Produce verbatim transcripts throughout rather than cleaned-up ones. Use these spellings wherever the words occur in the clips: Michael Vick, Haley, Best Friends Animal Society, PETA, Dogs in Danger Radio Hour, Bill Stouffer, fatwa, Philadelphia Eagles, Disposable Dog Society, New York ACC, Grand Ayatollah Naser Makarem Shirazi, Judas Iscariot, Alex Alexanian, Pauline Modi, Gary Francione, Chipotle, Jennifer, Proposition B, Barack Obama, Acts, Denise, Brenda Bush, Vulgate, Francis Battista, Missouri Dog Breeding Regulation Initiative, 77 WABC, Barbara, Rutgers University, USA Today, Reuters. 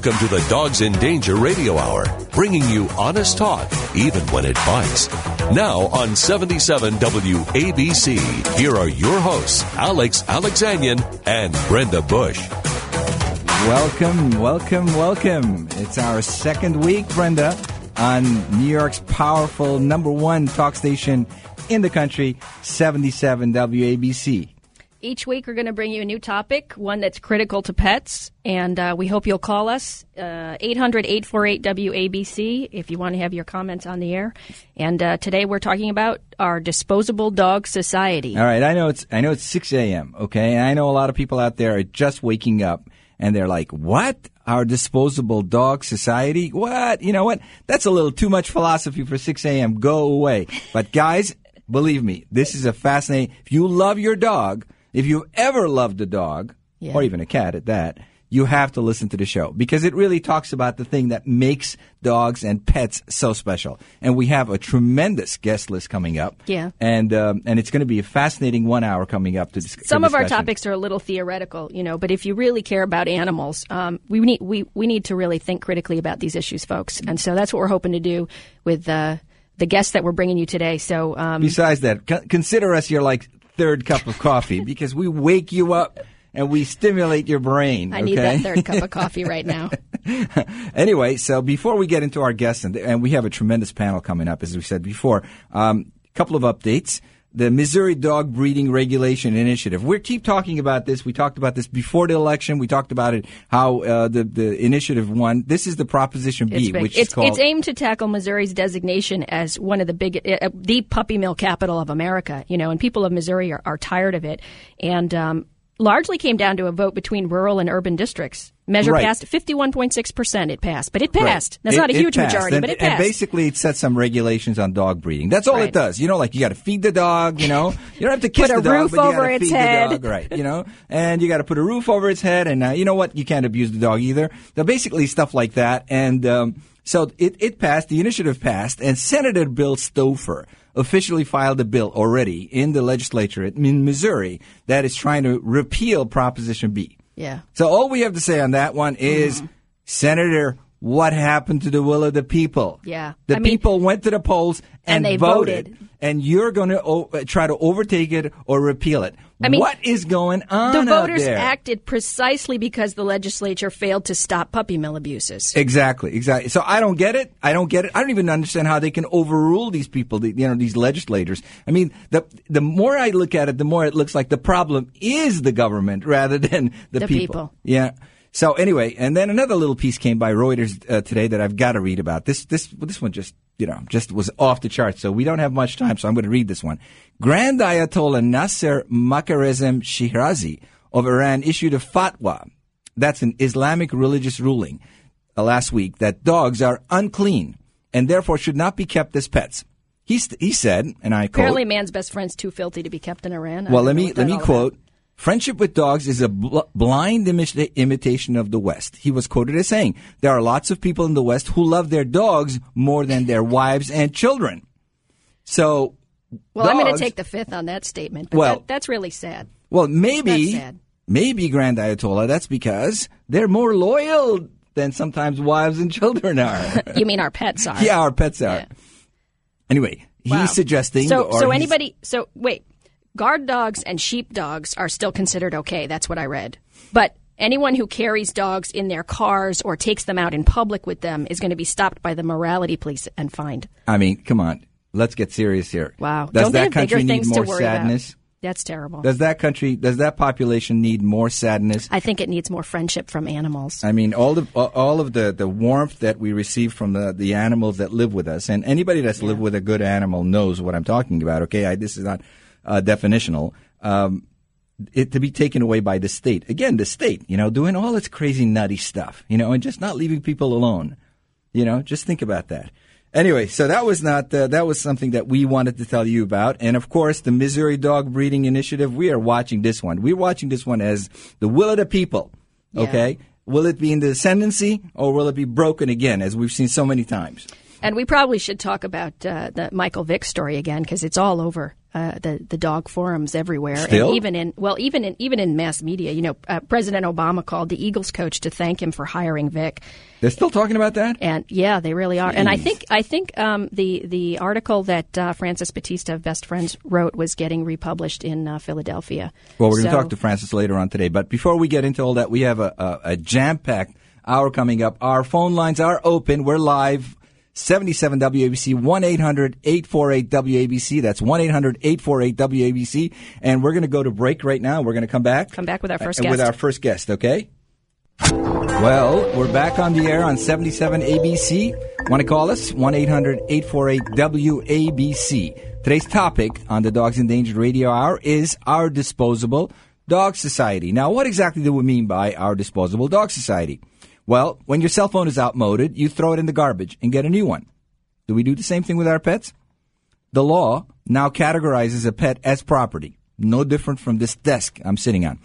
Welcome to the Dogs in Danger Radio Hour, bringing you honest talk, even when it bites. Now on seventy-seven W A B C, here are your hosts, Alex Alexanian and Brenda Bush. Welcome, welcome, welcome. It's our second week, Brenda, on New York's powerful number one talk station in the country, seventy-seven W A B C. Each week, we're going to bring you a new topic, one that's critical to pets, and uh, we hope you'll call us, eight hundred, eight four eight, W A B C, if you want to have your comments on the air. And uh, today, we're talking about our Disposable Dog Society. All right, I know it's I know it's six a.m., okay, and I know a lot of people out there are just waking up, and they're like, what? Our Disposable Dog Society? What? You know what? That's a little too much philosophy for six a.m. Go away. But guys, believe me, this is a fascinating – if you love your dog – if you've ever loved a dog, yeah, or even a cat at that, you have to listen to the show because it really talks about the thing that makes dogs and pets so special. And we have a tremendous guest list coming up. Yeah. And um, and it's going to be a fascinating one hour coming up to discuss. Some of our topics are a little theoretical, you know, but if you really care about animals, um, we need we, we need to really think critically about these issues, folks. And so that's what we're hoping to do with uh, the guests that we're bringing you today. So um, besides that, c- consider us your, like, third cup of coffee because we wake you up and we stimulate your brain. Okay? I need that third cup of coffee right now. Anyway, so before we get into our guests, and, and we have a tremendous panel coming up, as we said before, a um, couple of updates. The Missouri Dog Breeding Regulation Initiative. We keep talking about this. We talked about this before the election. We talked about it, how uh, the, the initiative won. This is the Proposition B, which it's, is called... It's aimed to tackle Missouri's designation as one of the big... Uh, the puppy mill capital of America, you know, and people of Missouri are, are tired of it. And um, largely came down to a vote between rural and urban districts. Measure right. passed fifty-one point six percent. It passed, but it passed. Right. That's it, not a huge passed. majority, and, but it passed. And basically, it set some regulations on dog breeding. That's all right. it does. You know, like you got to feed the dog. You know, you don't have to kiss put the dog, but you got to feed head. the dog, right? You know, and you got to put a roof over its head. And uh, you know what? You can't abuse the dog either. So basically, stuff like that. And um, so it, it passed. The initiative passed, and Senator Bill Stouffer officially filed a bill already in the legislature in Missouri that is trying to repeal Proposition B. Yeah. So all we have to say on that one is, mm-hmm. Senator, what happened to the will of the people? Yeah. The I mean, people went to the polls and, and they voted, voted, and you're going to o- try to overtake it or repeal it. I mean, what is going on out there? The voters acted precisely because the legislature failed to stop puppy mill abuses. Exactly, exactly. So I don't get it. I don't get it. I don't even understand how they can overrule these people, you know, these legislators. I mean, the the more I look at it, the more it looks like the problem is the government rather than the, the people. people. Yeah. So anyway, and then another little piece came by Reuters uh, today that I've got to read about. This this this one just, you know, just was off the charts. So we don't have much time, so I'm going to read this one. Grand Ayatollah Naser Makarem Shirazi of Iran issued a fatwa, that's an Islamic religious ruling, uh, last week that dogs are unclean and therefore should not be kept as pets. He st- he said, and I quote, apparently man's best friend's too filthy to be kept in Iran. I well, let me let me quote. That. Friendship with dogs is a bl- blind imita- imitation of the West. He was quoted as saying, there are lots of people in the West who love their dogs more than their wives and children. So, well, dogs, I'm going to take the fifth on that statement. But well, that, that's really sad. Well, maybe, sad. maybe Grand Ayatollah, that's because they're more loyal than sometimes wives and children are. You mean our pets are? Yeah, our pets are. Yeah. Anyway, wow. he's suggesting. So, or so anybody, so wait. Guard dogs and sheep dogs are still considered okay. That's what I read. But anyone who carries dogs in their cars or takes them out in public with them is going to be stopped by the morality police and fined. I mean, come on. Let's get serious here. Wow. Does Don't that country need more sadness? About? That's terrible. Does that country, does that population need more sadness? I think it needs more friendship from animals. I mean, all the all of the, the warmth that we receive from the, the animals that live with us, and anybody that's yeah. lived with a good animal knows what I'm talking about, okay? I, this is not... Uh, definitional, um, it to be taken away by the state. Again, the state, you know, doing all its crazy nutty stuff, you know, and just not leaving people alone. You know, just think about that. Anyway, so that was not uh, that was something that we wanted to tell you about. And, of course, the Missouri Dog Breeding Initiative, we are watching this one. We're watching this one as the will of the people, okay? Yeah. Will it be in the ascendancy or will it be broken again, as we've seen so many times? And we probably should talk about uh, the Michael Vick story again because it's all over. Uh, the the dog forums everywhere, Still? and even in well, even in even in mass media. You know, uh, President Obama called the Eagles coach to thank him for hiring Vick. They're still talking about that, and yeah, they really are. Jeez. And I think I think um, the the article that uh, Francis Battista of Best Friends wrote was getting republished in uh, Philadelphia. Well, we're so, going to talk to Francis later on today, but before we get into all that, we have a, a, a jam-packed hour coming up. Our phone lines are open. We're live. seventy-seven W A B C, one eight hundred eight four eight W A B C. That's one eight hundred eight four eight W A B C. And we're going to go to break right now. We're going to come back. Come back with our first uh, guest. With our first guest, okay? Well, we're back on the air on seventy-seven A B C. Want to call us? one eight hundred eight four eight W A B C. Today's topic on the Dogs in Danger Radio Hour is our Disposable Dog Society. Now, what exactly do we mean by our Disposable Dog Society? Well, when your cell phone is outmoded, you throw it in the garbage and get a new one. Do we do the same thing with our pets? The law now categorizes a pet as property, no different from this desk I'm sitting on.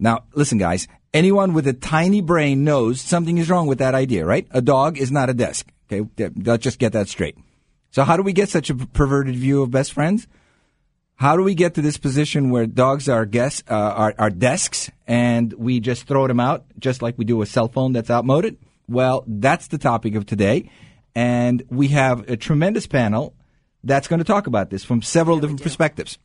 Now, listen, guys, anyone with a tiny brain knows something is wrong with that idea, right? A dog is not a desk. Okay, let's just get that straight. So how do we get such a perverted view of Best Friends? How do we get to this position where dogs are guests, uh, are, are desks, and we just throw them out, just like we do a cell phone that's outmoded? Well, that's the topic of today, and we have a tremendous panel that's going to talk about this from several yeah, different perspectives.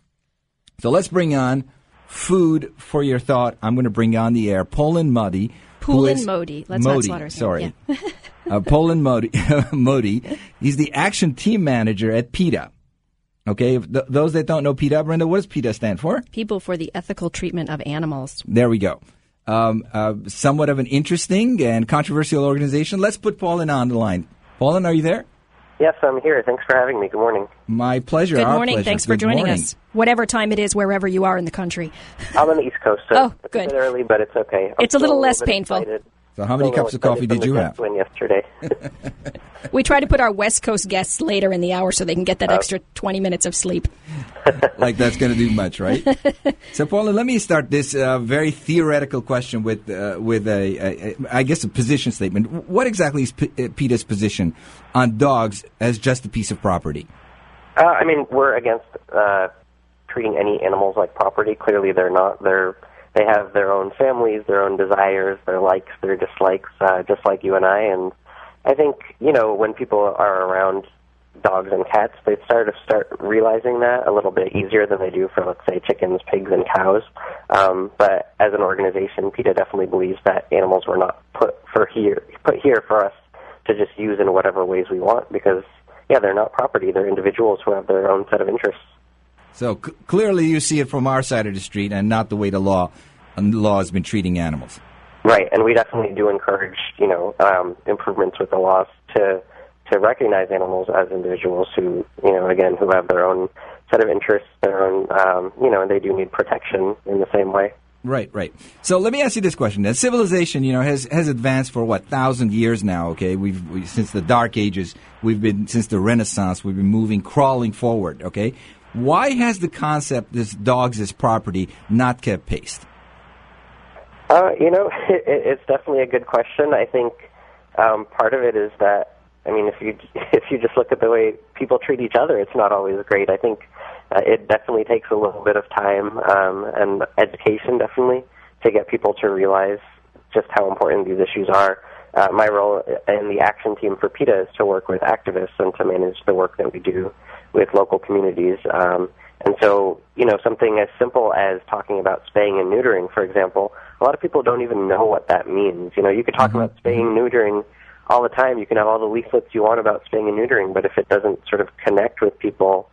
So let's bring on food for your thought. I'm going to bring on the air Pauline Modi. Pauline Modi. Let's Modi, not slaughter him. Sorry. Yeah. uh, Pauline Modi. Modi. He's the action team manager at PETA. Okay, th- those that don't know PETA, Brenda, what does PETA stand for? People for the Ethical Treatment of Animals. There we go. Um, uh, somewhat of an interesting and controversial organization. Let's put Pauline on the line. Pauline, are you there? Yes, I'm here. Thanks for having me. Good morning. My pleasure. Good morning. Pleasure. Thanks for good joining morning. us. Whatever time it is, wherever you are in the country. I'm on the East Coast, so oh, it's good. a bit early, but it's okay. I'm it's a little, a little less painful. Excited. So how many so cups of coffee did you have? Yesterday. We try to put our West Coast guests later in the hour so they can get that uh, extra twenty minutes of sleep. Like that's going to do much, right? So, Pauline, let me start this uh, very theoretical question with, uh, with a, a, a, I guess, a position statement. What exactly is P- PETA's position on dogs as just a piece of property? Uh, I mean, we're against uh, treating any animals like property. Clearly, they're not. They're... They have their own families, their own desires, their likes, their dislikes, uh, just like you and I. And I think, you know, when people are around dogs and cats, they sort of start realizing that a little bit easier than they do for, let's say, chickens, pigs, and cows. Um, but as an organization, PETA definitely believes that animals were not put for here, put here for us to just use in whatever ways we want because, yeah, they're not property. They're individuals who have their own set of interests. So c- clearly you see it from our side of the street and not the way the law and the law has been treating animals. Right, and we definitely do encourage, you know, um, improvements with the laws to to recognize animals as individuals who, you know, again, who have their own set of interests, their own, um, you know, and they do need protection in the same way. Right, right. So let me ask you this question. Now, civilization, you know, has, has advanced for, what, thousand years now, okay? We've we, since the Dark Ages, we've been, since the Renaissance, we've been moving, crawling forward, okay? Why has the concept, this dogs as property, not kept pace? Uh, you know, it, it's definitely a good question. I think um, part of it is that, I mean, if you if you just look at the way people treat each other, it's not always great. I think uh, it definitely takes a little bit of time um, and education, definitely, to get people to realize just how important these issues are. Uh, my role in the action team for PETA is to work with activists and to manage the work that we do with local communities. Um, and so, you know, something as simple as talking about spaying and neutering, for example, a lot of people don't even know what that means. You know, you could talk mm-hmm. about spaying and neutering all the time. You can have all the leaflets you want about spaying and neutering, but if it doesn't sort of connect with people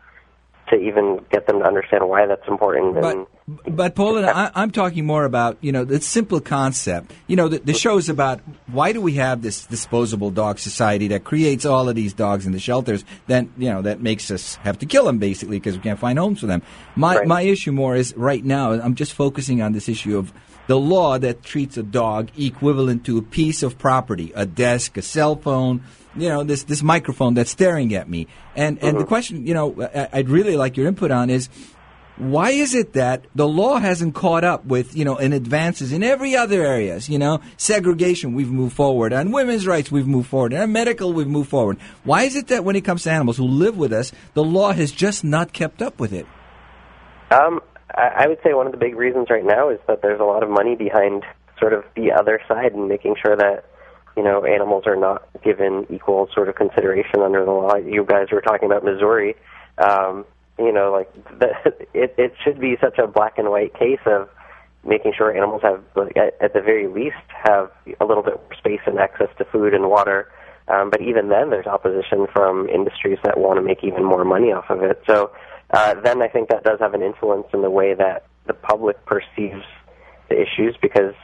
to even get them to understand why that's important. Then but, but Pauline, I, I'm talking more about, you know, the simple concept. You know, the, the show's about why do we have this disposable dog society that creates all of these dogs in the shelters that, you know, that makes us have to kill them, basically, because we can't find homes for them. My, right. my issue more is right now, I'm just focusing on this issue of the law that treats a dog equivalent to a piece of property, a desk, a cell phone, you know, this this microphone that's staring at me. And and mm-hmm. the question, you know, I'd really like your input on is, why is it that the law hasn't caught up with, you know, in advances in every other areas, you know, segregation, we've moved forward, on women's rights, we've moved forward, on medical, we've moved forward. Why is it that when it comes to animals who live with us, the law has just not kept up with it? Um, I would say one of the big reasons right now is that there's a lot of money behind sort of the other side and making sure that, you know, animals are not given equal sort of consideration under the law. You guys were talking about Missouri. Um, you know, like, the, it, it should be such a black and white case of making sure animals have, like, at, at the very least, have a little bit more space and access to food and water. Um, but even then, there's opposition from industries that want to make even more money off of it. So uh, then I think that does have an influence in the way that the public perceives the issues, because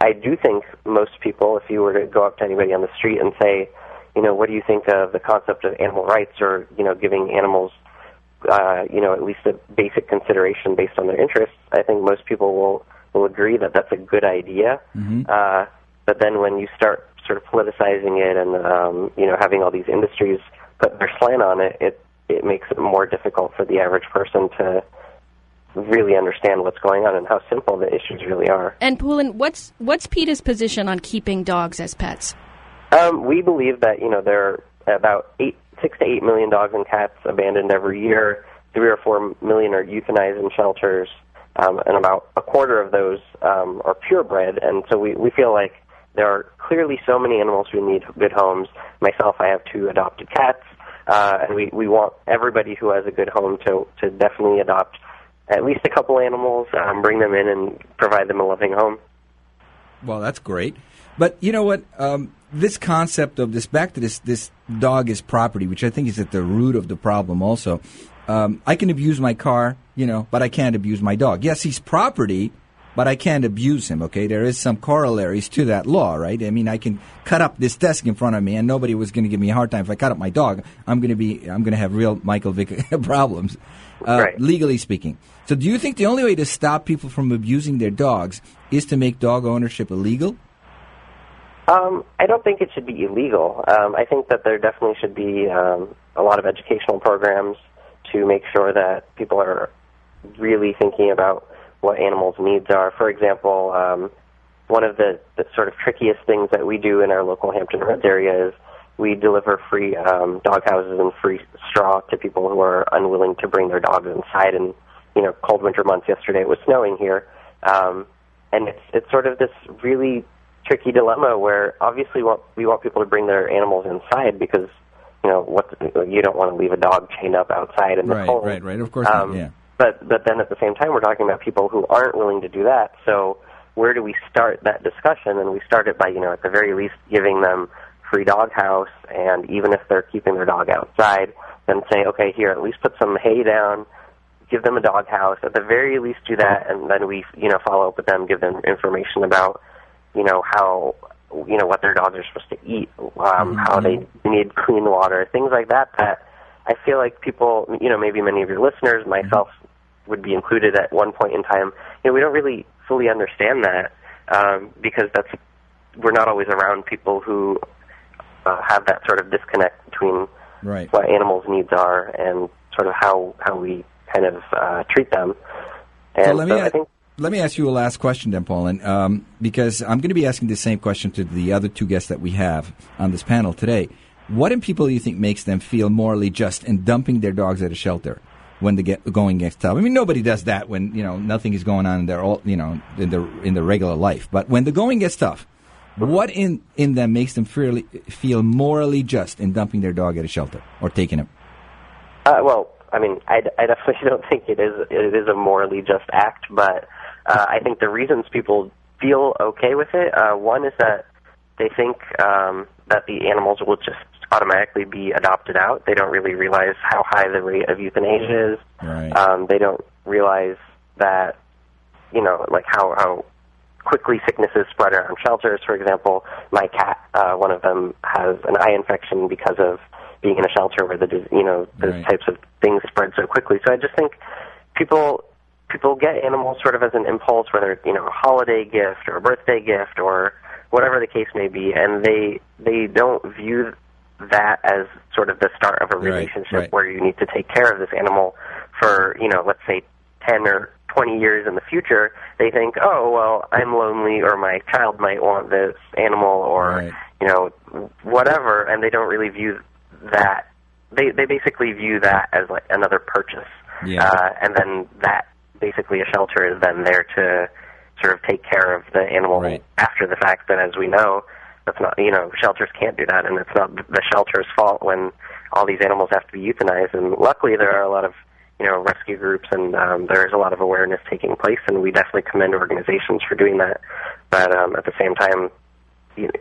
I do think most people, if you were to go up to anybody on the street and say, you know, what do you think of the concept of animal rights or, you know, giving animals, uh, you know, at least a basic consideration based on their interests, I think most people will, will agree that that's a good idea. Mm-hmm. Uh, but then when you start sort of politicizing it and, um, you know, having all these industries put their slant on it, it, it makes it more difficult for the average person to really understand what's going on and how simple the issues really are. And Pauline, what's what's PETA's position on keeping dogs as pets? Um, we believe that, you know, there are about eight, six to eight million dogs and cats abandoned every year. Three or four million are euthanized in shelters, um, and about a quarter of those um, are purebred. And so we, we feel like there are clearly so many animals who need good homes. Myself, I have two adopted cats, uh, and we, we want everybody who has a good home to to definitely adopt at least a couple animals, um, bring them in and provide them a loving home. Well, that's great. But you know what? Um, this concept of this, back to this, this dog is property, which I think is at the root of the problem also. Um, I can abuse my car, you know, but I can't abuse my dog. Yes, he's property, but I can't abuse him, okay? There is some corollaries to that law, right? I mean, I can cut up this desk in front of me, and nobody was going to give me a hard time. If I cut up my dog, I'm going to be, I'm going to have real Michael Vick problems, uh, right, legally speaking. So do you think the only way to stop people from abusing their dogs is to make dog ownership illegal? Um, I don't think it should be illegal. Um, I think that there definitely should be um, a lot of educational programs to make sure that people are really thinking about what animals' needs are. For example, um, one of the, the sort of trickiest things that we do in our local Hampton Roads area is we deliver free um, dog houses and free straw to people who are unwilling to bring their dogs inside. And you know, cold winter months, yesterday it was snowing here. Um, and it's it's sort of this really tricky dilemma where obviously want, we want people to bring their animals inside because, you know, what you don't want to leave a dog chained up outside in the right, cold. Right, right, right. Of course um, not, yeah. But, but then at the same time, we're talking about people who aren't willing to do that. So where do we start that discussion? And we start it by, you know, at the very least giving them free dog house. And even if they're keeping their dog outside, then say, okay, here, at least put some hay down, give them a dog house, at the very least do that, and then we, you know, follow up with them, give them information about, you know, how, you know, what their dogs are supposed to eat, um, mm-hmm. how they need clean water, things like that, that I feel like people, you know, maybe many of your listeners, myself, mm-hmm. would be included at one point in time. You know, we don't really fully understand that um, because that's, we're not always around people who uh, have that sort of disconnect between right. what animals' needs are and sort of how, how we kind of uh, treat them. And so let me so I think, let me ask you a last question then, Pauline, um, because I'm going to be asking the same question to the other two guests that we have on this panel today. What in people do you think makes them feel morally just in dumping their dogs at a shelter when they get going against time? I mean, nobody does that when, you know, nothing is going on in their all, you know, in their in their regular life. But when the going gets tough, what in, in them makes them fairly, feel morally just in dumping their dog at a shelter or taking him? Uh, well, I mean, I, I definitely don't think it is it is a morally just act, but uh, I think the reasons people feel okay with it, uh, one is that they think um, that the animals will just automatically be adopted out. They don't really realize how high the rate of euthanasia is. Right. Um, they don't realize that, you know, like how, how quickly sicknesses spread around shelters. For example, my cat, uh, one of them has an eye infection because of being in a shelter where the, you know, those right. types of things spread so quickly. So I just think people people get animals sort of as an impulse, whether, you know, a holiday gift or a birthday gift or whatever the case may be, and they they don't view that as sort of the start of a relationship right, right. where you need to take care of this animal for, you know, let's say ten or twenty years in the future. They think, oh, well, I'm lonely or my child might want this animal or, right. you know, whatever, and they don't really view that, they they basically view that as like another purchase. Yeah. Uh, and then that, basically a shelter is then there to sort of take care of the animal right. after the fact. But as we know, that's not, you know, shelters can't do that, and it's not the shelter's fault when all these animals have to be euthanized. And luckily there are a lot of, you know, rescue groups, and um, there is a lot of awareness taking place, and we definitely commend organizations for doing that. But um, at the same time,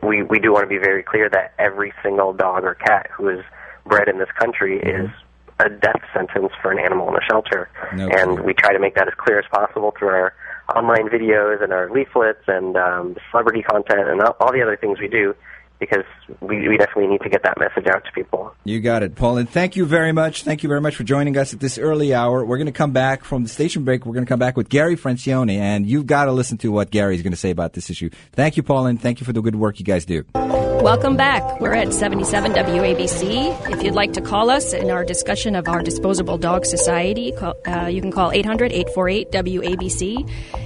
we, we do want to be very clear that every single dog or cat who is bred in this country mm-hmm. is a death sentence for an animal in a shelter. No and problem. We try to make that as clear as possible through our online videos and our leaflets and um, celebrity content and all, all the other things we do, because we, we definitely need to get that message out to people. You got it, Pauline. Thank you very much. Thank you very much for joining us at this early hour. We're going to come back from the station break. We're going to come back with Gary Francione, and you've got to listen to what Gary's going to say about this issue. Thank you, Pauline. Thank you for the good work you guys do. Welcome back. We're at seventy-seven W A B C. If you'd like to call us in our discussion of our Disposable Dog Society, call, uh, you can call eight hundred, eight four eight, W A B C.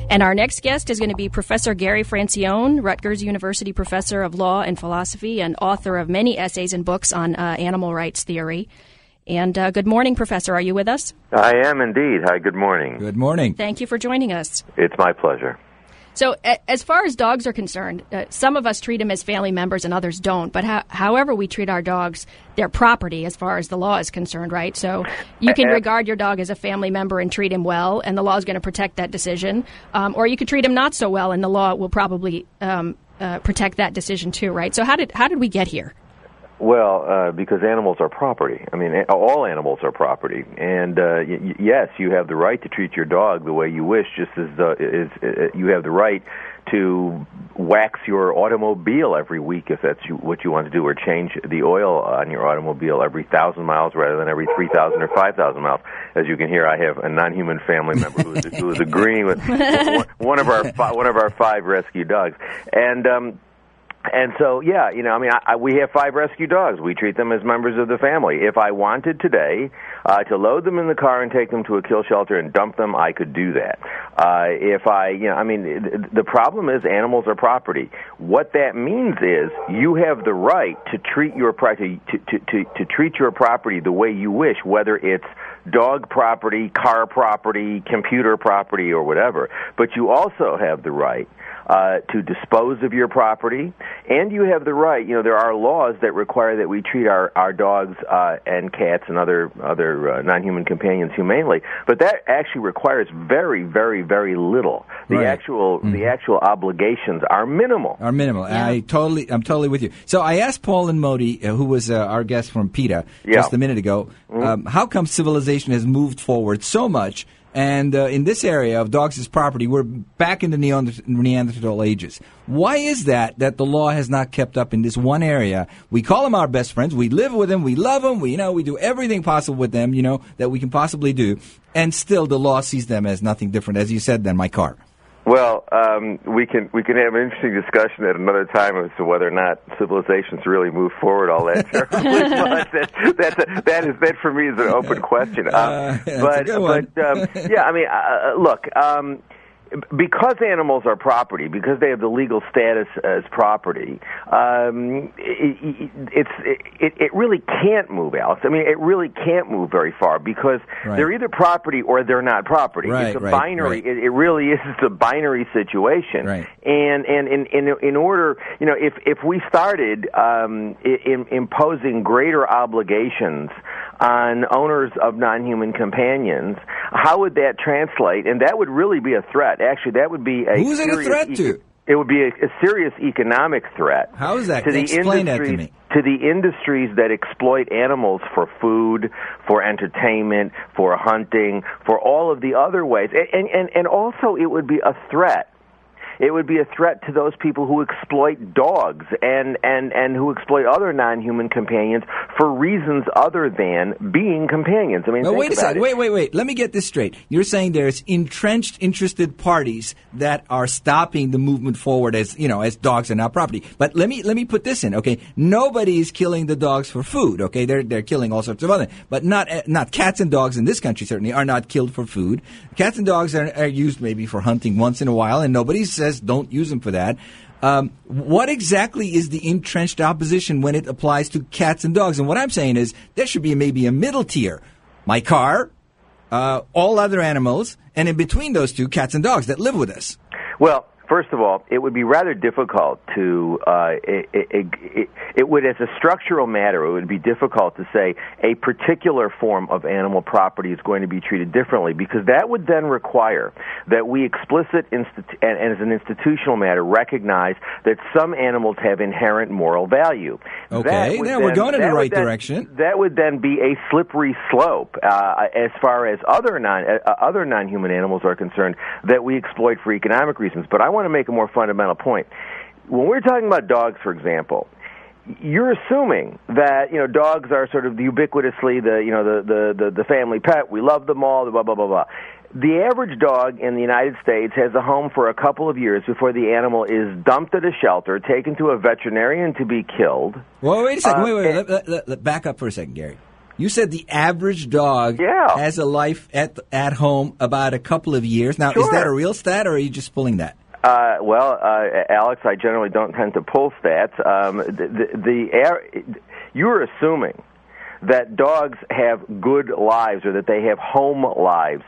And our next guest is going to be Professor Gary Francione, Rutgers University professor of law and philosophy and author of many essays and books on uh, animal rights theory. And uh, good morning, Professor. Are you with us? I am indeed. Hi, good morning. Good morning. Thank you for joining us. It's my pleasure. So as far as dogs are concerned, uh, some of us treat them as family members and others don't. But ho- however we treat our dogs, they're property as far as the law is concerned, right? So you can regard your dog as a family member and treat him well, and the law is going to protect that decision. Um, or you could treat him not so well, and the law will probably um, uh, protect that decision too, right? So how did how did we get here? Well, uh, because animals are property. I mean, all animals are property. And uh, y- yes, you have the right to treat your dog the way you wish, just as the, is, uh, you have the right to wax your automobile every week if that's you, what you want to do, or change the oil on your automobile every one thousand miles rather than every three thousand or five thousand miles. As you can hear, I have a non-human family member who is, who is agreeing with one of our fi- one of our five rescue dogs. And... Um, And so, yeah, you know, I mean, I, I, we have five rescue dogs. We treat them as members of the family. If I wanted today uh, to load them in the car and take them to a kill shelter and dump them, I could do that. Uh, if I, you know, I mean, th- the problem is animals are property. What that means is you have the right to treat your property to, to, to, to treat your property the way you wish, whether it's dog property, car property, computer property, or whatever. But you also have the right uh, to dispose of your property. And you have the right, you know, there are laws that require that we treat our, our dogs uh, and cats and other other uh, non-human companions humanely, but that actually requires very, very, very little. The right. actual mm-hmm. the actual obligations are minimal. Are minimal. Yeah. I totally, I'm totally with you. So I asked Pauline Modi, who was uh, our guest from PETA yeah. just a minute ago, mm-hmm. um, how come civilization has moved forward so much? And uh, in this area of dogs as property, we're back in the Neanderthal ages. Why is that that the law has not kept up in this one area? We call them our best friends. We live with them. We love them. We, you know, we do everything possible with them, you know, that we can possibly do. And still the law sees them as nothing different, as you said, than my car. Well, um, we can we can have an interesting discussion at another time as to whether or not civilizations really move forward all that terribly. that, that's a, that is that for me is an open question. Uh, uh, yeah, but but um, yeah, I mean, uh, look. Um, Because animals are property, because they have the legal status as property, um, it, it's it, it really can't move, Alex. I mean, it really can't move very far because right. they're either property or they're not property. Right, it's a right, binary. Right. It, it really is a binary situation. Right. And and in, in in order, you know, if if we started um, in, imposing greater obligations on owners of non-human companions, how would that translate? And that would really be a threat. Actually, that would be a Who's it a threat e- to? It would be a, a serious economic threat. How is that? To the Explain that to me. To the industries that exploit animals for food, for entertainment, for hunting, for all of the other ways. And, and, and also it would be a threat. It would be a threat to those people who exploit dogs and, and, and who exploit other non-human companions for reasons other than being companions. I mean, no, wait a second. It. Wait, wait, wait. Let me get this straight. You're saying there's entrenched, interested parties that are stopping the movement forward as, you know, as dogs are now property. But let me let me put this in, okay? Nobody is killing the dogs for food, okay? They're they're killing all sorts of other, but not not cats and dogs in this country certainly are not killed for food. Cats and dogs are, are used maybe for hunting once in a while, and nobody says don't use them for that. Um, what exactly is the entrenched opposition when it applies to cats and dogs? And what I'm saying is there should be maybe a middle tier. My car, uh, all other animals, and in between those two, cats and dogs that live with us? Well, first of all, it would be rather difficult to, uh, it, it, it, it would, as a structural matter, it would be difficult to say a particular form of animal property is going to be treated differently, because that would then require that we explicit, instit- and, and as an institutional matter, recognize that some animals have inherent moral value. Okay, now then, we're going in the right then, direction. That would then be a slippery slope uh, as far as other, non, uh, other non-human animals are concerned that we exploit for economic reasons. But I want to make a more fundamental point. When we're talking about dogs, for example, you're assuming that, you know, dogs are sort of the ubiquitously the, you know, the, the, the, the family pet. We love them all, blah, blah, blah, blah. The average dog in the United States has a home for a couple of years before the animal is dumped at a shelter, taken to a veterinarian to be killed. Well, wait a second. Uh, wait, wait, and, let, let, let, let, back up for a second, Gary. You said the average dog yeah. has a life at at home about a couple of years. Now, sure. Is that a real stat, or are you just pulling that? Uh, well, uh, Alex, I generally don't tend to pull stats. Um, the, the, the air, you're assuming that dogs have good lives or that they have home lives.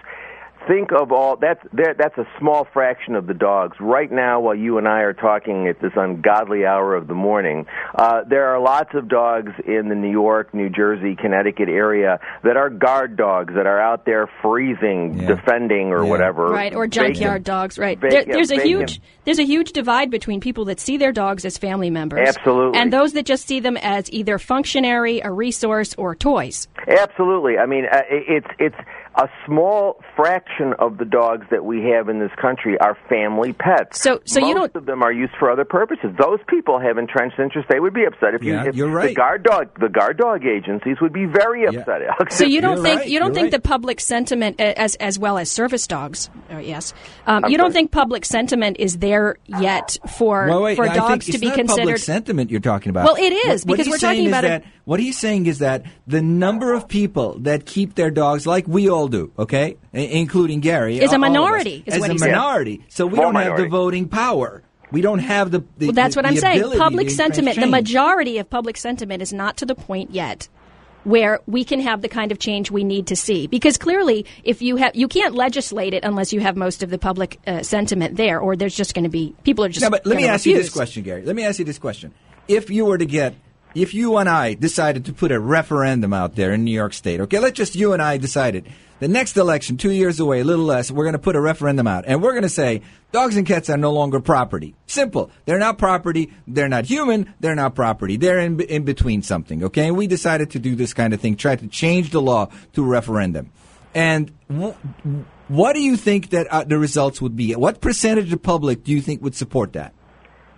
Think of all that's there. That's a small fraction of the dogs. Right now, while you and I are talking at this ungodly hour of the morning, uh, there are lots of dogs in the New York, New Jersey, Connecticut area that are guard dogs that are out there freezing, yeah. defending, or yeah. whatever. Right, or junkyard dogs. Right. Bacon, there, there's a bacon. huge there's a huge divide between people that see their dogs as family members, absolutely, and those that just see them as either functionary, a resource, or toys. Absolutely. I mean, uh, it's it's. A small fraction of the dogs that we have in this country are family pets. So, so Most you don't... of them are used for other purposes. Those people have entrenched interests. They would be upset if you. Yeah, if you're right. The guard dog, the guard dog agencies would be very upset. Yeah. So you don't you're think right. you don't you're think right. the public sentiment, as as well as service dogs. Oh, yes, um, you sorry. don't think public sentiment is there yet for well, wait, for no, dogs to be considered. It's not public sentiment you're talking about. Well, it is what, because what we're talking about that, a... What he's saying is that the number of people that keep their dogs, like we all. do, okay, including Gary, is a minority. Is as what a he minority, said. So we More don't minority. have the voting power. We don't have the. the well, that's the, what I'm saying. Public sentiment. The majority of public sentiment is not to the point yet where we can have the kind of change we need to see. Because clearly, if you have, you can't legislate it unless you have most of the public uh, sentiment there, or there's just going to be people are just. No, but let me ask refuse. you this question, Gary. Let me ask you this question: If you were to get. If you and I decided to put a referendum out there in New York State, okay, let's just you and I decided the next election, two years away, a little less, we're going to put a referendum out. And we're going to say dogs and cats are no longer property. Simple. They're not property. They're not human. They're not property. They're in, in between something, okay? And we decided to do this kind of thing, try to change the law to a referendum. And w- what do you think that uh, the results would be? What percentage of the public do you think would support that?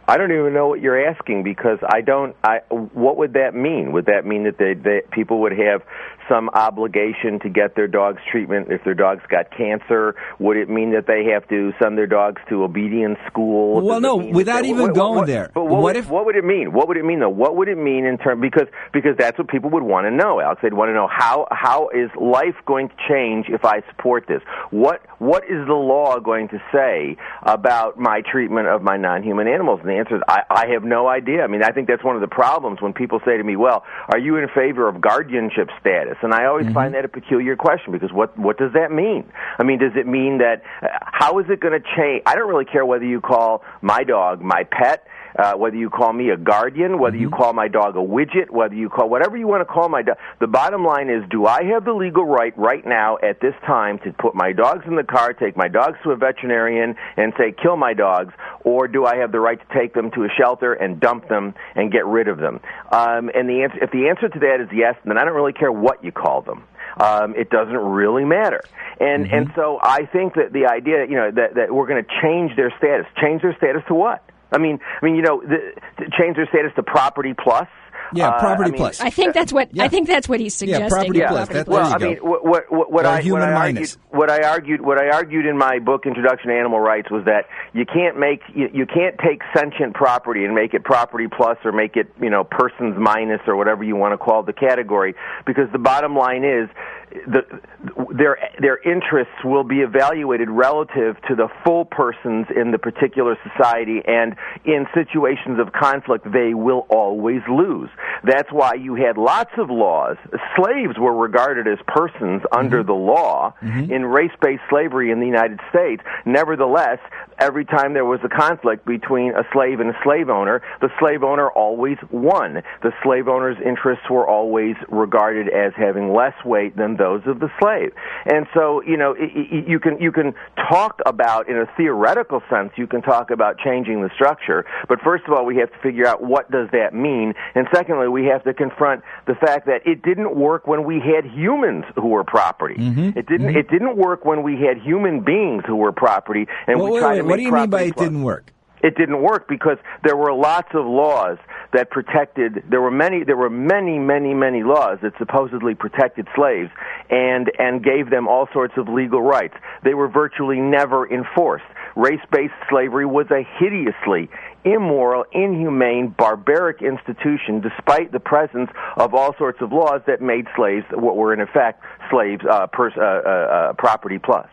I don't even know what you're asking because I don't. I what would that mean? Would that mean that they, they, people would have some obligation to get their dogs treatment if their dogs got cancer? Would it mean that they have to send their dogs to obedience school? Well, no, without that, even what, going what, there. But what, what, if, what would it mean? What would it mean though? What would it mean in terms because because that's what people would want to know, Alex. They'd want to know how how is life going to change if I support this? What what is the law going to say about my treatment of my non-human animals? And the answer is I, I have no idea. I mean, I think that's one of the problems when people say to me, "Well, are you in favor of guardianship status?" And I always mm-hmm. find that a peculiar question because what, what does that mean? I mean, does it mean that uh, how is it going to change? I don't really care whether you call my dog my pet, uh, whether you call me a guardian, whether mm-hmm. you call my dog a widget, whether you call whatever you want to call my dog. The bottom line is, do I have the legal right right now at this time to put my dogs in the car, take my dogs to a veterinarian and say, kill my dogs, or do I have the right to take them to a shelter and dump them and get rid of them? Um, and the answer, if the answer to that is yes, then I don't really care what you call them. Um, it doesn't really matter. And mm-hmm. and so I think that the idea, you know, that, that we're going to change their status. Change their status to what? I mean, I mean, you know, the, to change their status to property plus. Yeah, property uh, I mean, plus. I think that's what yeah. I think that's what he's suggesting. Yeah, property yeah. plus. That, well, I mean, what what what, what I what I, argued, what I argued what I argued in my book Introduction to Animal Rights was that you can't make you, you can't take sentient property and make it property plus or make it, you know, persons minus or whatever you want to call the category, because the bottom line is the, their their interests will be evaluated relative to the full persons in the particular society, and in situations of conflict, they will always lose. That's why you had lots of laws. Slaves were regarded as persons mm-hmm. under the law mm-hmm. in race-based slavery in the United States. Nevertheless, every time there was a conflict between a slave and a slave owner, the slave owner always won. The slave owner's interests were always regarded as having less weight than those of the slave. And so, you know, you can you can talk about, in a theoretical sense, you can talk about changing the structure, but first of all, we have to figure out what does that mean, and secondly, we have to confront the fact that it didn't work when we had humans who were property. Mm-hmm. It didn't mm-hmm. it didn't work when we had human beings who were property, and well, we wait, tried wait, to make what do you mean by it didn't work? It didn't work because there were lots of laws that protected, there were many, there were many, many, many laws that supposedly protected slaves and, and gave them all sorts of legal rights. They were virtually never enforced. Race-based slavery was a hideously immoral, inhumane, barbaric institution, despite the presence of all sorts of laws that made slaves what were in effect slaves, uh, pers- uh, uh, uh, property plus.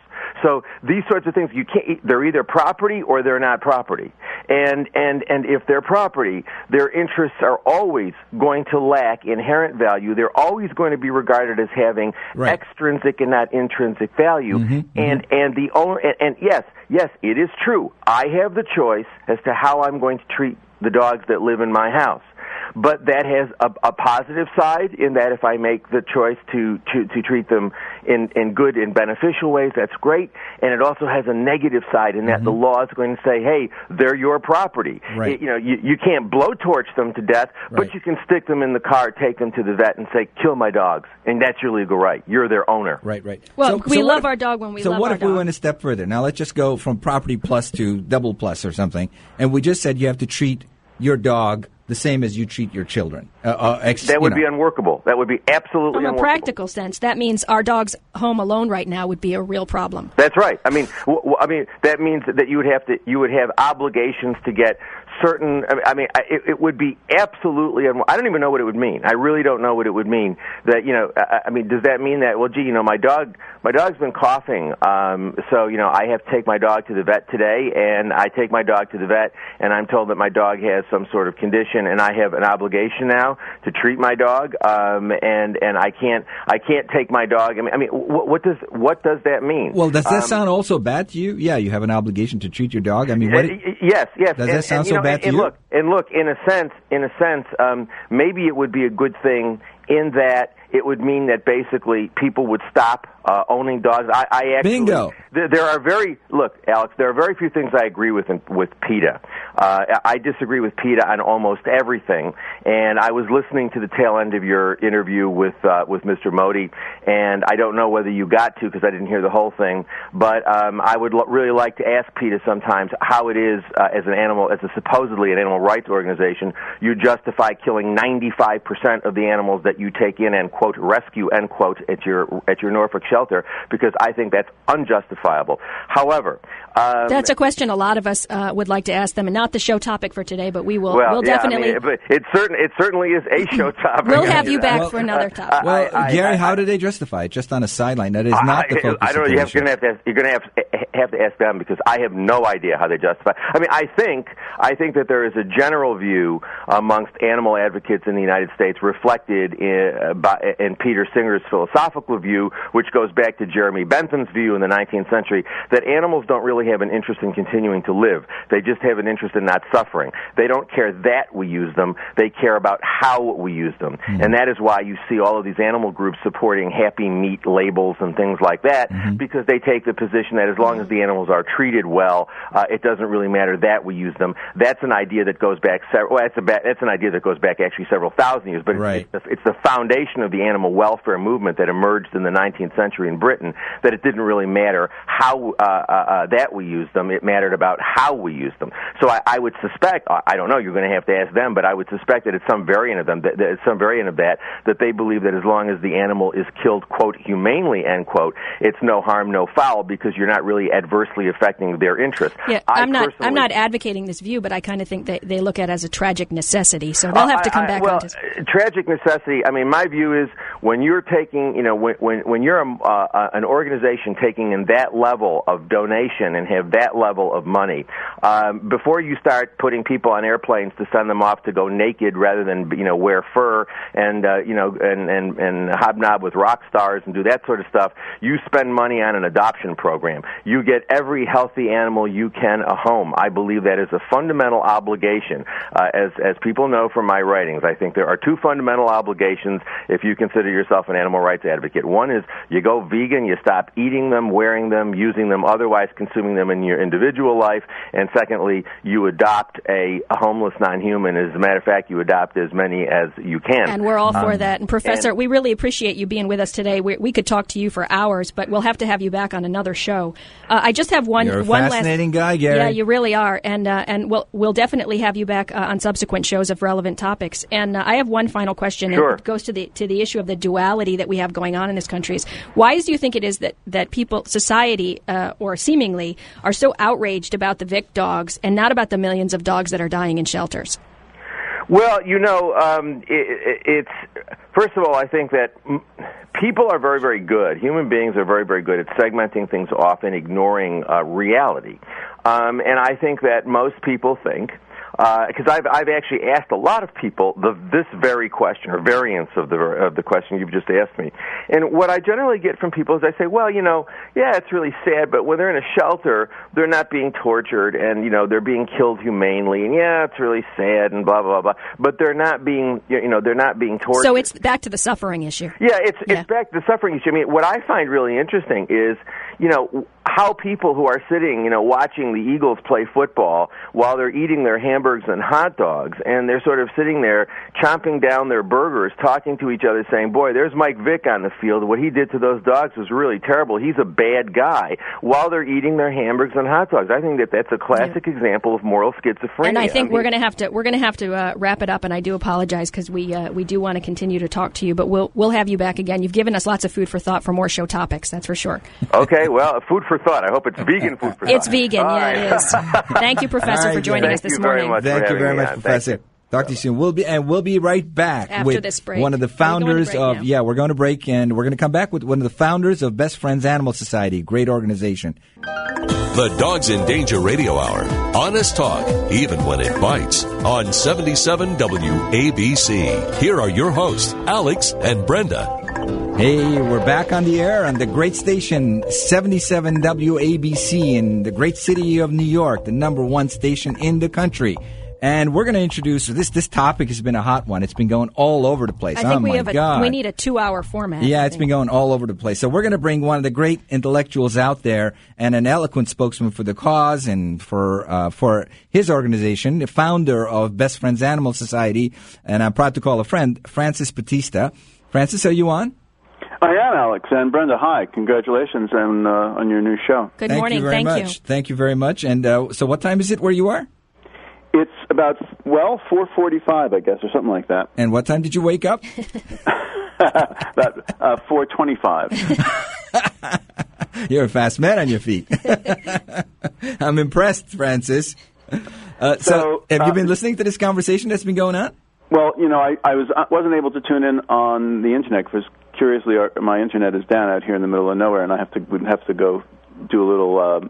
So these sorts of things, you can't, they're either property or they're not property. And, and, and if they're property, their interests are always going to lack inherent value. They're always going to be regarded as having right. extrinsic and not intrinsic value. Mm-hmm, and, mm-hmm. and the only, and, and yes, yes, it is true. I have the choice as to how I'm going to treat the dogs that live in my house. But that has a, a positive side in that if I make the choice to, to, to treat them in, in good and beneficial ways, that's great. And it also has a negative side in that mm-hmm. the law is going to say, hey, they're your property. Right. It, you know, you, you can't blowtorch them to death, right. but you can stick them in the car, take them to the vet, and say, kill my dogs. And that's your legal right. You're their owner. Right, right. Well, so, we so love if, our dog when we so love our dog. So what if we went a step further? Now let's just go from property plus to double plus or something. And we just said you have to treat your dog the same as you treat your children. Uh, uh, ex- that would you know. be unworkable. That would be absolutely unworkable. From a practical sense, that means our dog's home alone right now would be a real problem. That's right. I mean, w- w- I mean that means that you would have to you would have obligations to get certain. I mean, I, it, it would be absolutely. Un- I don't even know what it would mean. I really don't know what it would mean. That you know, I, I mean, does that mean that? Well, gee, you know, my dog, my dog's been coughing. Um, so you know, I have to take my dog to the vet today, and I take my dog to the vet, and I'm told that my dog has some sort of condition. And I have an obligation now to treat my dog, um, and and I can't I can't take my dog. I mean, I mean, what, what does what does that mean? Well, does that um, sound also bad to you? Yeah, you have an obligation to treat your dog. I mean, what? It, yes, yes. Does and, that sound and, so know, bad and, to and you? Look, and look, in a sense, in a sense, um, maybe it would be a good thing in that it would mean that basically people would stop uh, owning dogs. I, I actually, Bingo. There, there are very look, Alex. There are very few things I agree with in, with PETA. Uh, I disagree with PETA on almost everything. And I was listening to the tail end of your interview with uh, with Mister Modi, and I don't know whether you got to because I didn't hear the whole thing. But um, I would lo- really like to ask PETA sometimes how it is uh, as an animal, as a supposedly an animal rights organization, you justify killing ninety-five percent of the animals that you take in and quote rescue end quote at your at your Norfolk shelter, because I think that's unjustifiable. However, um, that's a question a lot of us uh, would like to ask them, and not the show topic for today, but we will. Well, we'll yeah, definitely. I mean, it certain it certainly is a show topic. We'll have you back well, for another topic. Uh, well, I, I, Gary, I, I, how do they justify it? Just on a sideline, that is I, not the focus. I don't. Of the you you're going to have, you're gonna have, have to ask them because I have no idea how they justify. I mean, I think I think that there is a general view amongst animal advocates in the United States reflected in, uh, by, in Peter Singer's philosophical view, which goes back to Jeremy Bentham's view in the nineteenth century, that animals don't really have an interest in continuing to live. They just have an interest in not suffering. They don't care that we use them. They care about how we use them. Mm-hmm. And that is why you see all of these animal groups supporting happy meat labels and things like that, mm-hmm. because they take the position that as long as the animals are treated well, uh, it doesn't really matter that we use them. That's an idea that goes back several, well, that's, a ba- that's an idea that goes back actually several thousand years, but right. it's, the, it's the foundation of the animal welfare movement that emerged in the nineteenth century in Britain, that it didn't really matter how uh, uh, that we used them. It mattered about how we used them. So I, I would suspect, I don't know, you're going to have to ask them, but I would suspect that it's some variant of them, that, that it's some variant of that, that they believe that as long as the animal is killed, quote, humanely, end quote, it's no harm, no foul, because you're not really adversely affecting their interests. Yeah, I'm I not. I'm not advocating this view, but I kind of think they they look at it as a tragic necessity. So they'll have to come I, I, back. Well, on to... tragic necessity. I mean, my view is when you're taking, you know, when when, when you're a, uh, an organization taking in that level of donation and have that level of money, um, before you start putting people on airplanes to send them off to go naked rather than, you know, wear fur and, uh, you know, and, and, and hobnob with rock stars and do that sort of stuff, you spend money on an adoption program. You get every healthy animal you can a home. I believe that is a fundamental obligation. Uh, as, as people know from my writings, I think there are two fundamental obligations if you consider yourself an animal rights advocate. One is you go vegan, you stop eating them, wearing them, using them, otherwise consuming them in your individual life. And secondly, you adopt a, a homeless non-human. As a matter of fact, you adopt as many as you can. And we're all for um, that. And Professor, and we really appreciate you being with us today. We, we could talk to you for hours, but we'll have to have you back on another show. Uh, I just have one. You're a one fascinating last, guy, Gary. Yeah, you really are. And uh, and we'll we'll definitely have you back uh, on subsequent shows of relevant topics. And uh, I have one final question. Sure. And it goes to the to the issue of the duality that we have going on in this country. Why do you think it is that, that people, society, uh, or seemingly, are so outraged about the Vick dogs and not about the millions of dogs that are dying in shelters? Well, you know, um, it, it, it's... First of all, I think that people are very, very good. Human beings are very, very good at segmenting things off and ignoring uh, reality. Um, and I think that most people think, because uh, I've, I've actually asked a lot of people the, this very question or variants of the of the question you've just asked me. And what I generally get from people is I say, well, you know, yeah, it's really sad, but when they're in a shelter, they're not being tortured and, you know, they're being killed humanely. And, yeah, it's really sad and blah, blah, blah. But they're not being, you know, they're not being tortured. So it's back to the suffering issue. Yeah, it's, yeah. it's back to the suffering issue. I mean, what I find really interesting is, you know, how people who are sitting, you know, watching the Eagles play football while they're eating their hamburgers and hot dogs, and they're sort of sitting there chomping down their burgers, talking to each other, saying, boy, there's Mike Vick on the field. What he did to those dogs was really terrible. He's a bad guy, while they're eating their hamburgers and hot dogs. I think that that's a classic yeah. example of moral schizophrenia. And I think I mean, we're going to have to we're going to have to uh, wrap it up, and I do apologize because we uh, we do want to continue to talk to you, but we'll we'll have you back again. You've given us lots of food for thought for more show topics, that's for sure. Okay, well, food for thought. I hope it's vegan food for thought. It's vegan, All yeah, right. it is. Thank you, Professor, right, for joining us this morning. Much Thank you very much, on. Professor. Talk to you soon. We'll be and we'll be right back after with this break. One of the founders of now. yeah, we're going to break and we're going to come back with one of the founders of Best Friends Animal Society, great organization. The Dogs in Danger Radio Hour, honest talk, even when it bites, on seventy-seven W A B C. Here are your hosts, Alex and Brenda. Hey, we're back on the air on the great station seventy-seven W A B C in the great city of New York, the number one station in the country. And we're going to introduce this. This topic has been a hot one. It's been going all over the place. I think oh we my have a, God. we need a two-hour format. Yeah, it's been going all over the place. So we're going to bring one of the great intellectuals out there and an eloquent spokesman for the cause and for uh, for his organization, the founder of Best Friends Animal Society, and I'm proud to call a friend, Francis Battista. Francis, are you on? I am, Alex. And Brenda, hi. Congratulations on, uh, on your new show. Good Thank morning. You very Thank much. you. Thank you very much. And uh, so what time is it where you are? It's about, well, four forty-five, I guess, or something like that. And what time did you wake up? About uh, four twenty-five. You're a fast man on your feet. I'm impressed, Francis. Uh, so, so have uh, you been listening to this conversation that's been going on? Well, you know, I, I was I wasn't able to tune in on the internet because, curiously, our, my internet is down out here in the middle of nowhere, and I have to would have to go do a little uh,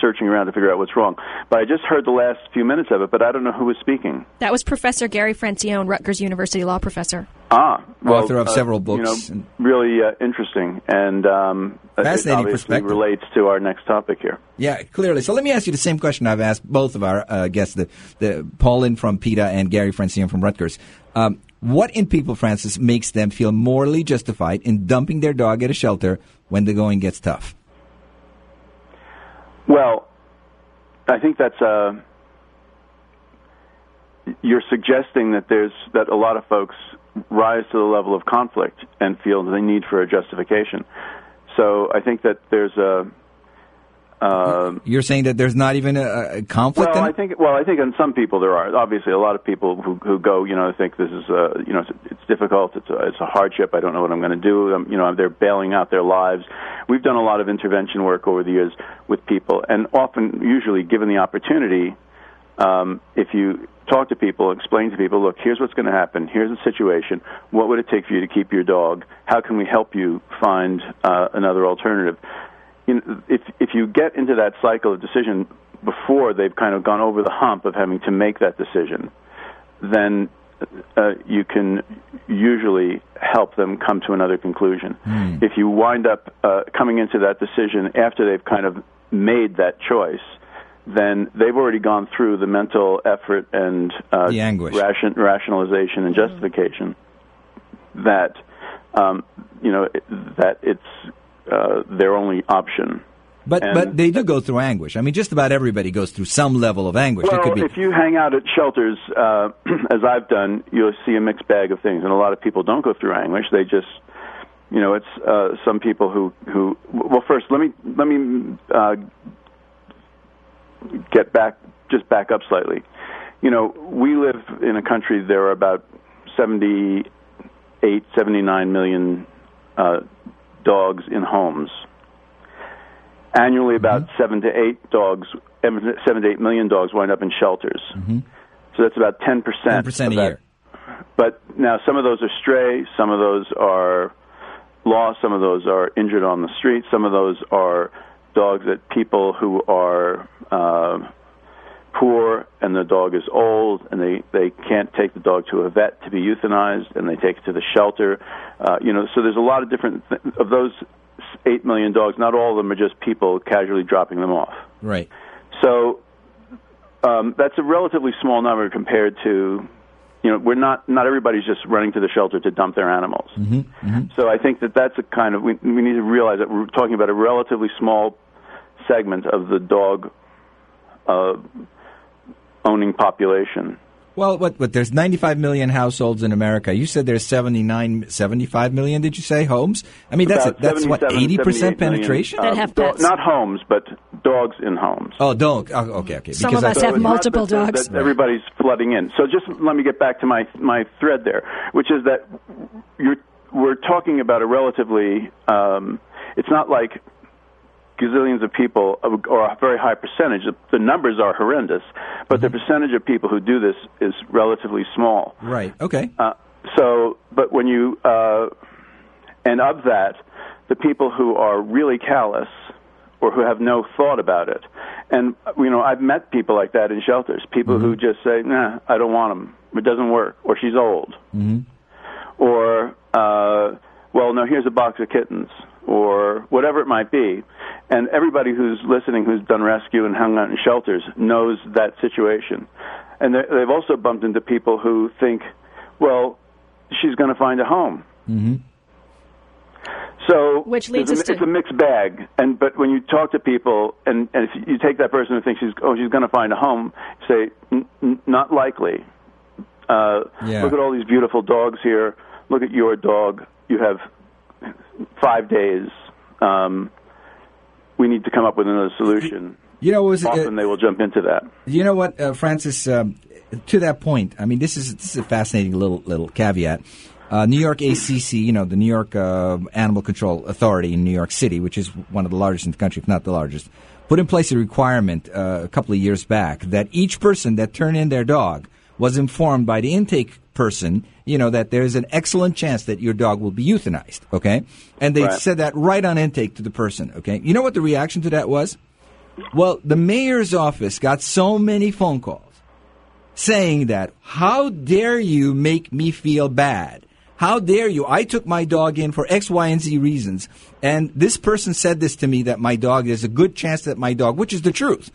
searching around to figure out what's wrong. But I just heard the last few minutes of it, but I don't know who was speaking. That was Professor Gary Francione, Rutgers University law professor. Ah, well, author of uh, several books. You know, really uh, interesting, and um, fascinating it obviously perspective relates to our next topic here. Yeah, clearly. So let me ask you the same question I've asked both of our uh, guests, the, the Pauline from PETA and Gary Francione from Rutgers. Um, what in people, Francis, makes them feel morally justified in dumping their dog at a shelter when the going gets tough? Well, I think that's uh, you're suggesting that there's that a lot of folks rise to the level of conflict and feel the need for a justification. So I think that there's a. Uh, you're saying that there's not even a, a conflict. Well, in it? I think. Well, I think on some people there are. Obviously, a lot of people who, who go, you know, think this is, a, you know, it's, it's difficult. It's a, it's a hardship. I don't know what I'm going to do. I'm, you know, they're bailing out their lives. We've done a lot of intervention work over the years with people, and often, usually, given the opportunity, um, if you talk to people, explain to people, look, here's what's going to happen, here's the situation, what would it take for you to keep your dog, how can we help you find uh, another alternative? You know, if if you get into that cycle of decision before they've kind of gone over the hump of having to make that decision, then uh, you can usually help them come to another conclusion. Mm. If you wind up uh, coming into that decision after they've kind of made that choice, then they've already gone through the mental effort and uh, the anguish, ration, rationalization, and justification mm. that um, you know that it's uh, their only option. But and but they do go through anguish. I mean, just about everybody goes through some level of anguish. Well, it could be... if you hang out at shelters, uh, as I've done, you'll see a mixed bag of things. And a lot of people don't go through anguish. They just, you know, it's uh, some people who, who... Well, first, let me let me uh, get back, just back up slightly. You know, we live in a country, there are about seventy-eight, seventy-nine million uh, dogs in homes. Annually, about mm-hmm. seven to eight dogs, seven to eight million dogs wind up in shelters. Mm-hmm. So that's about ten percent. Ten percent a year. But now, some of those are stray, some of those are lost, some of those are injured on the street, some of those are dogs that people who are uh, poor and the dog is old and they, they can't take the dog to a vet to be euthanized, and they take it to the shelter. Uh, you know, so there's a lot of different th- of those. Eight million dogs. Not all of them are just people casually dropping them off. Right. So um, that's a relatively small number compared to, you know, we're not not everybody's just running to the shelter to dump their animals. Mm-hmm. Mm-hmm. So I think that that's a kind of we, we need to realize that we're talking about a relatively small segment of the dog uh, owning population. Well, what, what, there's ninety-five million households in America. You said there's seventy-nine, seventy-five million, did you say, homes? I mean, that's, a, that's what, eighty percent penetration? Million, um, that have pets. Do- not homes, but dogs in homes. Oh, dog. Oh, okay, okay. Some of us have multiple dogs. Everybody's flooding in. So just let me get back to my, my thread there, which is that you're, we're talking about a relatively, um, it's not like gazillions of people, or a very high percentage. The numbers are horrendous, but mm-hmm. the percentage of people who do this is relatively small. Right. Okay. Uh, so, but when you uh, and of that, the people who are really callous or who have no thought about it, and you know, I've met people like that in shelters. People mm-hmm. who just say, "Nah, I don't want him. It doesn't work," or "She's old," mm-hmm. or uh, "Well, no, here's a box of kittens," or whatever it might be. And everybody who's listening who's done rescue and hung out in shelters knows that situation. And they've also bumped into people who think, well, she's going to find a home. Mm-hmm. So Which leads it's, a, us to- it's a mixed bag. And But when you talk to people, and, and if you take that person who thinks, she's, oh, she's going to find a home, say, n- n- not likely. Uh, yeah. Look at all these beautiful dogs here. Look at your dog. You have five days, um, we need to come up with another solution. You know, what was, often uh, they will jump into that. You know what, uh, Francis, um, to that point, I mean, this is this is a fascinating little little caveat. Uh, New York A C C, you know, the New York uh, Animal Control Authority in New York City, which is one of the largest in the country, if not the largest, put in place a requirement uh, a couple of years back that each person that turned in their dog was informed by the intake person, you know, that there's an excellent chance that your dog will be euthanized, okay? And they right. said that right on intake to the person, okay? You know what the reaction to that was? Well, the mayor's office got so many phone calls saying that, how dare you make me feel bad? How dare you? I took my dog in for X, Y, and Z reasons, and this person said this to me, that my dog, there's a good chance that my dog, which is the truth,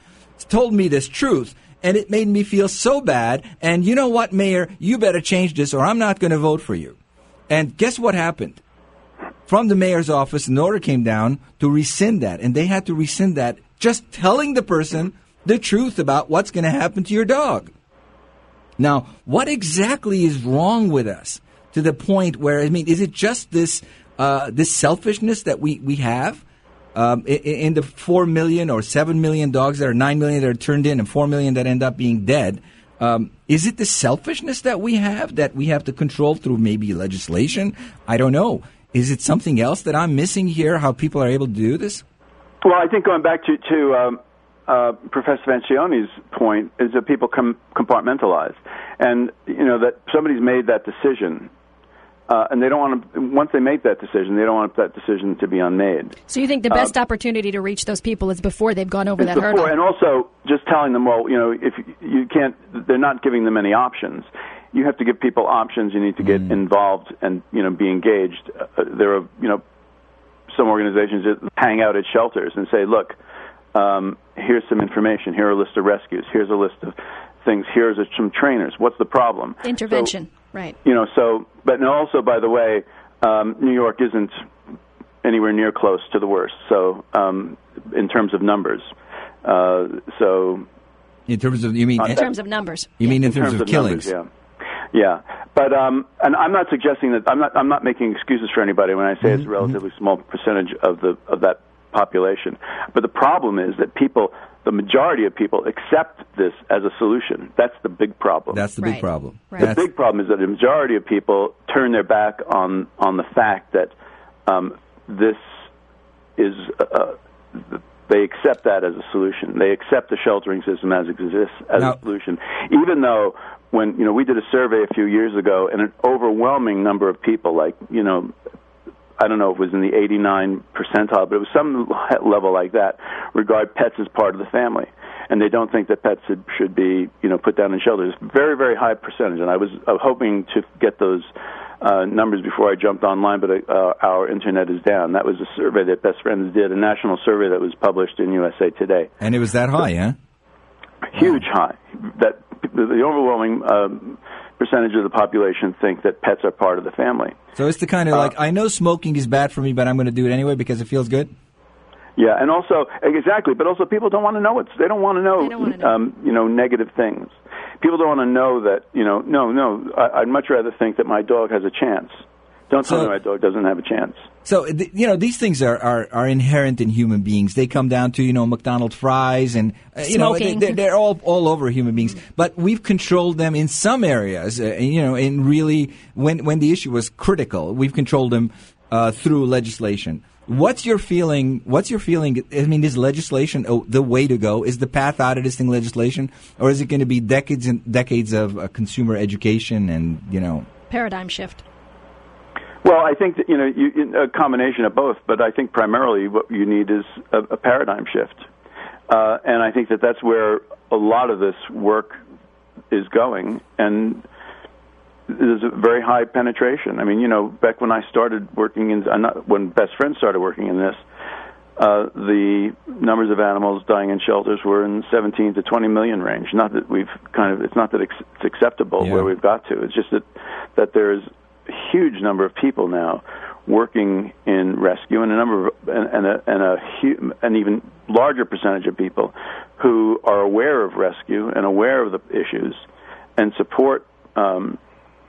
told me this truth, and it made me feel so bad. And you know what, Mayor? You better change this or I'm not going to vote for you. And guess what happened? From the mayor's office, an order came down to rescind that. And they had to rescind that just telling the person the truth about what's going to happen to your dog. Now, what exactly is wrong with us to the point where, I mean, is it just this uh, this selfishness that we, we have? Um, in, in the four million or seven million dogs that are nine million that are turned in and four million that end up being dead, um, is it the selfishness that we have that we have to control through maybe legislation? I don't know. Is it something else that I'm missing here, how people are able to do this? Well, I think going back to, to um, uh, Professor Francione's point is that people com- compartmentalize. And, you know, that somebody's made that decision. Uh, and they don't want to, once they make that decision, they don't want that decision to be unmade. So you think the best uh, opportunity to reach those people is before they've gone over that before, hurdle? And also just telling them, well, you know, if you can't, they're not giving them any options. You have to give people options. You need to get mm. involved and, you know, be engaged. Uh, there are, you know, some organizations that hang out at shelters and say, look, um, here's some information. Here are a list of rescues. Here's a list of things. Here's a, some trainers. What's the problem? Intervention. So, right. You know, so, but also, by the way, um, New York isn't anywhere near close to the worst. So, um, in terms of numbers, uh, so in terms of you mean in terms of numbers, you mean in terms of killings, yeah, yeah. But um, and I'm not suggesting that I'm not I'm not making excuses for anybody when I say mm-hmm. it's a relatively small percentage of the of that population. But the problem is that people, the majority of people, accept this as a solution. That's the big problem. That's the right. big problem. Right. The That's... big problem is that the majority of people turn their back on, on the fact that um, this is, uh, they accept that as a solution. They accept the sheltering system as exists as now, a solution. Even though when, you know, we did a survey a few years ago and an overwhelming number of people, like, you know, I don't know if it was in the eighty-nine percentile, but it was some level like that, regard pets as part of the family. And they don't think that pets should be, you know, put down in shelters. Very, very high percentage. And I was hoping to get those uh, numbers before I jumped online, but uh, our internet is down. That was a survey that Best Friends did, a national survey that was published in U S A Today. And it was that high, huh? Huge high. That the overwhelming um, percentage of the population think that pets are part of the family. So it's the kind of like, uh, I know smoking is bad for me, but I'm going to do it anyway because it feels good? Yeah, and also, exactly, but also people don't want to know it. They don't want to know, want to know. Um, you know, negative things. People don't want to know that, you know, no, no, I, I'd much rather think that my dog has a chance. Don't tell so, me my dog doesn't have a chance. So, you know, these things are, are, are inherent in human beings. They come down to, you know, McDonald's fries and, uh, you know, they, they're all, all over human beings. But we've controlled them in some areas, uh, you know, and really when, when the issue was critical, we've controlled them uh, through legislation. What's your feeling? What's your feeling? I mean, is legislation oh, the way to go? Is the path out of this thing legislation? Or is it going to be decades and decades of uh, consumer education and, you know? Paradigm shift. Well, I think that, you know, you, a combination of both, but I think primarily what you need is a, a paradigm shift. Uh, and I think that that's where a lot of this work is going, and there's a very high penetration. I mean, you know, back when I started working in, when Best Friends started working in this, uh, the numbers of animals dying in shelters were in seventeen to twenty million range. Not that we've kind of, it's not that it's acceptable yeah. where we've got to. It's just that, that there's huge number of people now working in rescue, and a number of, and, and a and a hu- an even larger percentage of people who are aware of rescue and aware of the issues and support, um,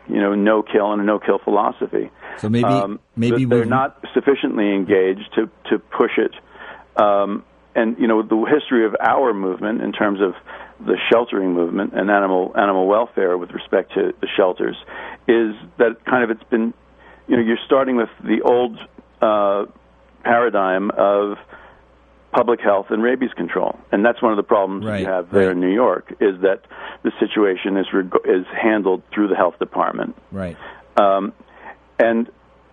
you know, no kill and a no kill philosophy. So maybe um, maybe they're we've... not sufficiently engaged to to push it. Um, and you know, the history of our movement in terms of the sheltering movement and animal animal welfare with respect to the shelters is that kind of it's been, you know, you're starting with the old uh, paradigm of public health and rabies control. And that's one of the problems right, you have there right. in New York is that the situation is reg- is handled through the health department. Right. Um, and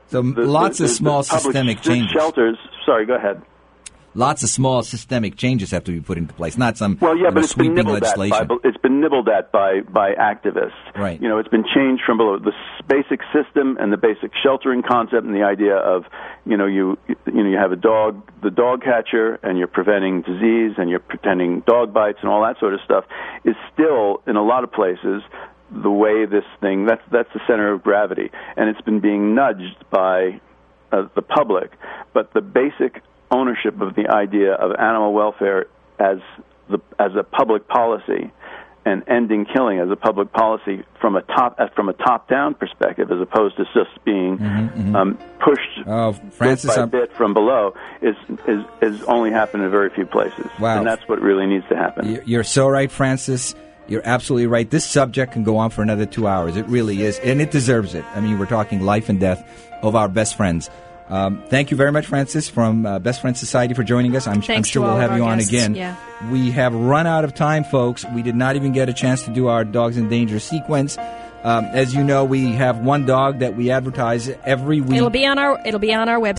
so the, lots the, of the, small the systemic changes. Shelters, sorry, go ahead. Lots of small systemic changes have to be put into place, not some well, yeah, you know, but it's sweeping been nibbled legislation. At by, it's been nibbled at by, by activists. Right. You know, it's been changed from below. The basic system and the basic sheltering concept and the idea of, you know, you you know you have a dog, the dog catcher, and you're preventing disease and you're pretending dog bites and all that sort of stuff is still, in a lot of places, the way this thing, that's, that's the center of gravity. And it's been being nudged by uh, the public. But the basic ownership of the idea of animal welfare as the as a public policy and ending killing as a public policy from a top from a top down perspective, as opposed to just being mm-hmm, mm-hmm. Um, pushed oh, Francis, bit by I'm... bit from below, is is is only happened in very few places. Wow. And that's what really needs to happen. You're so right, Francis. You're absolutely right. This subject can go on for another two hours. It really is, and it deserves it. I mean, we're talking life and death of our best friends. Um, thank you very much, Francis, from uh, Best Friends Society for joining us. I'm, I'm sure we'll have you on guests. again. Yeah. We have run out of time, folks. We did not even get a chance to do our Dogs in Danger sequence. Um, as you know, we have one dog that we advertise every week. It'll be on our, it'll be on our website.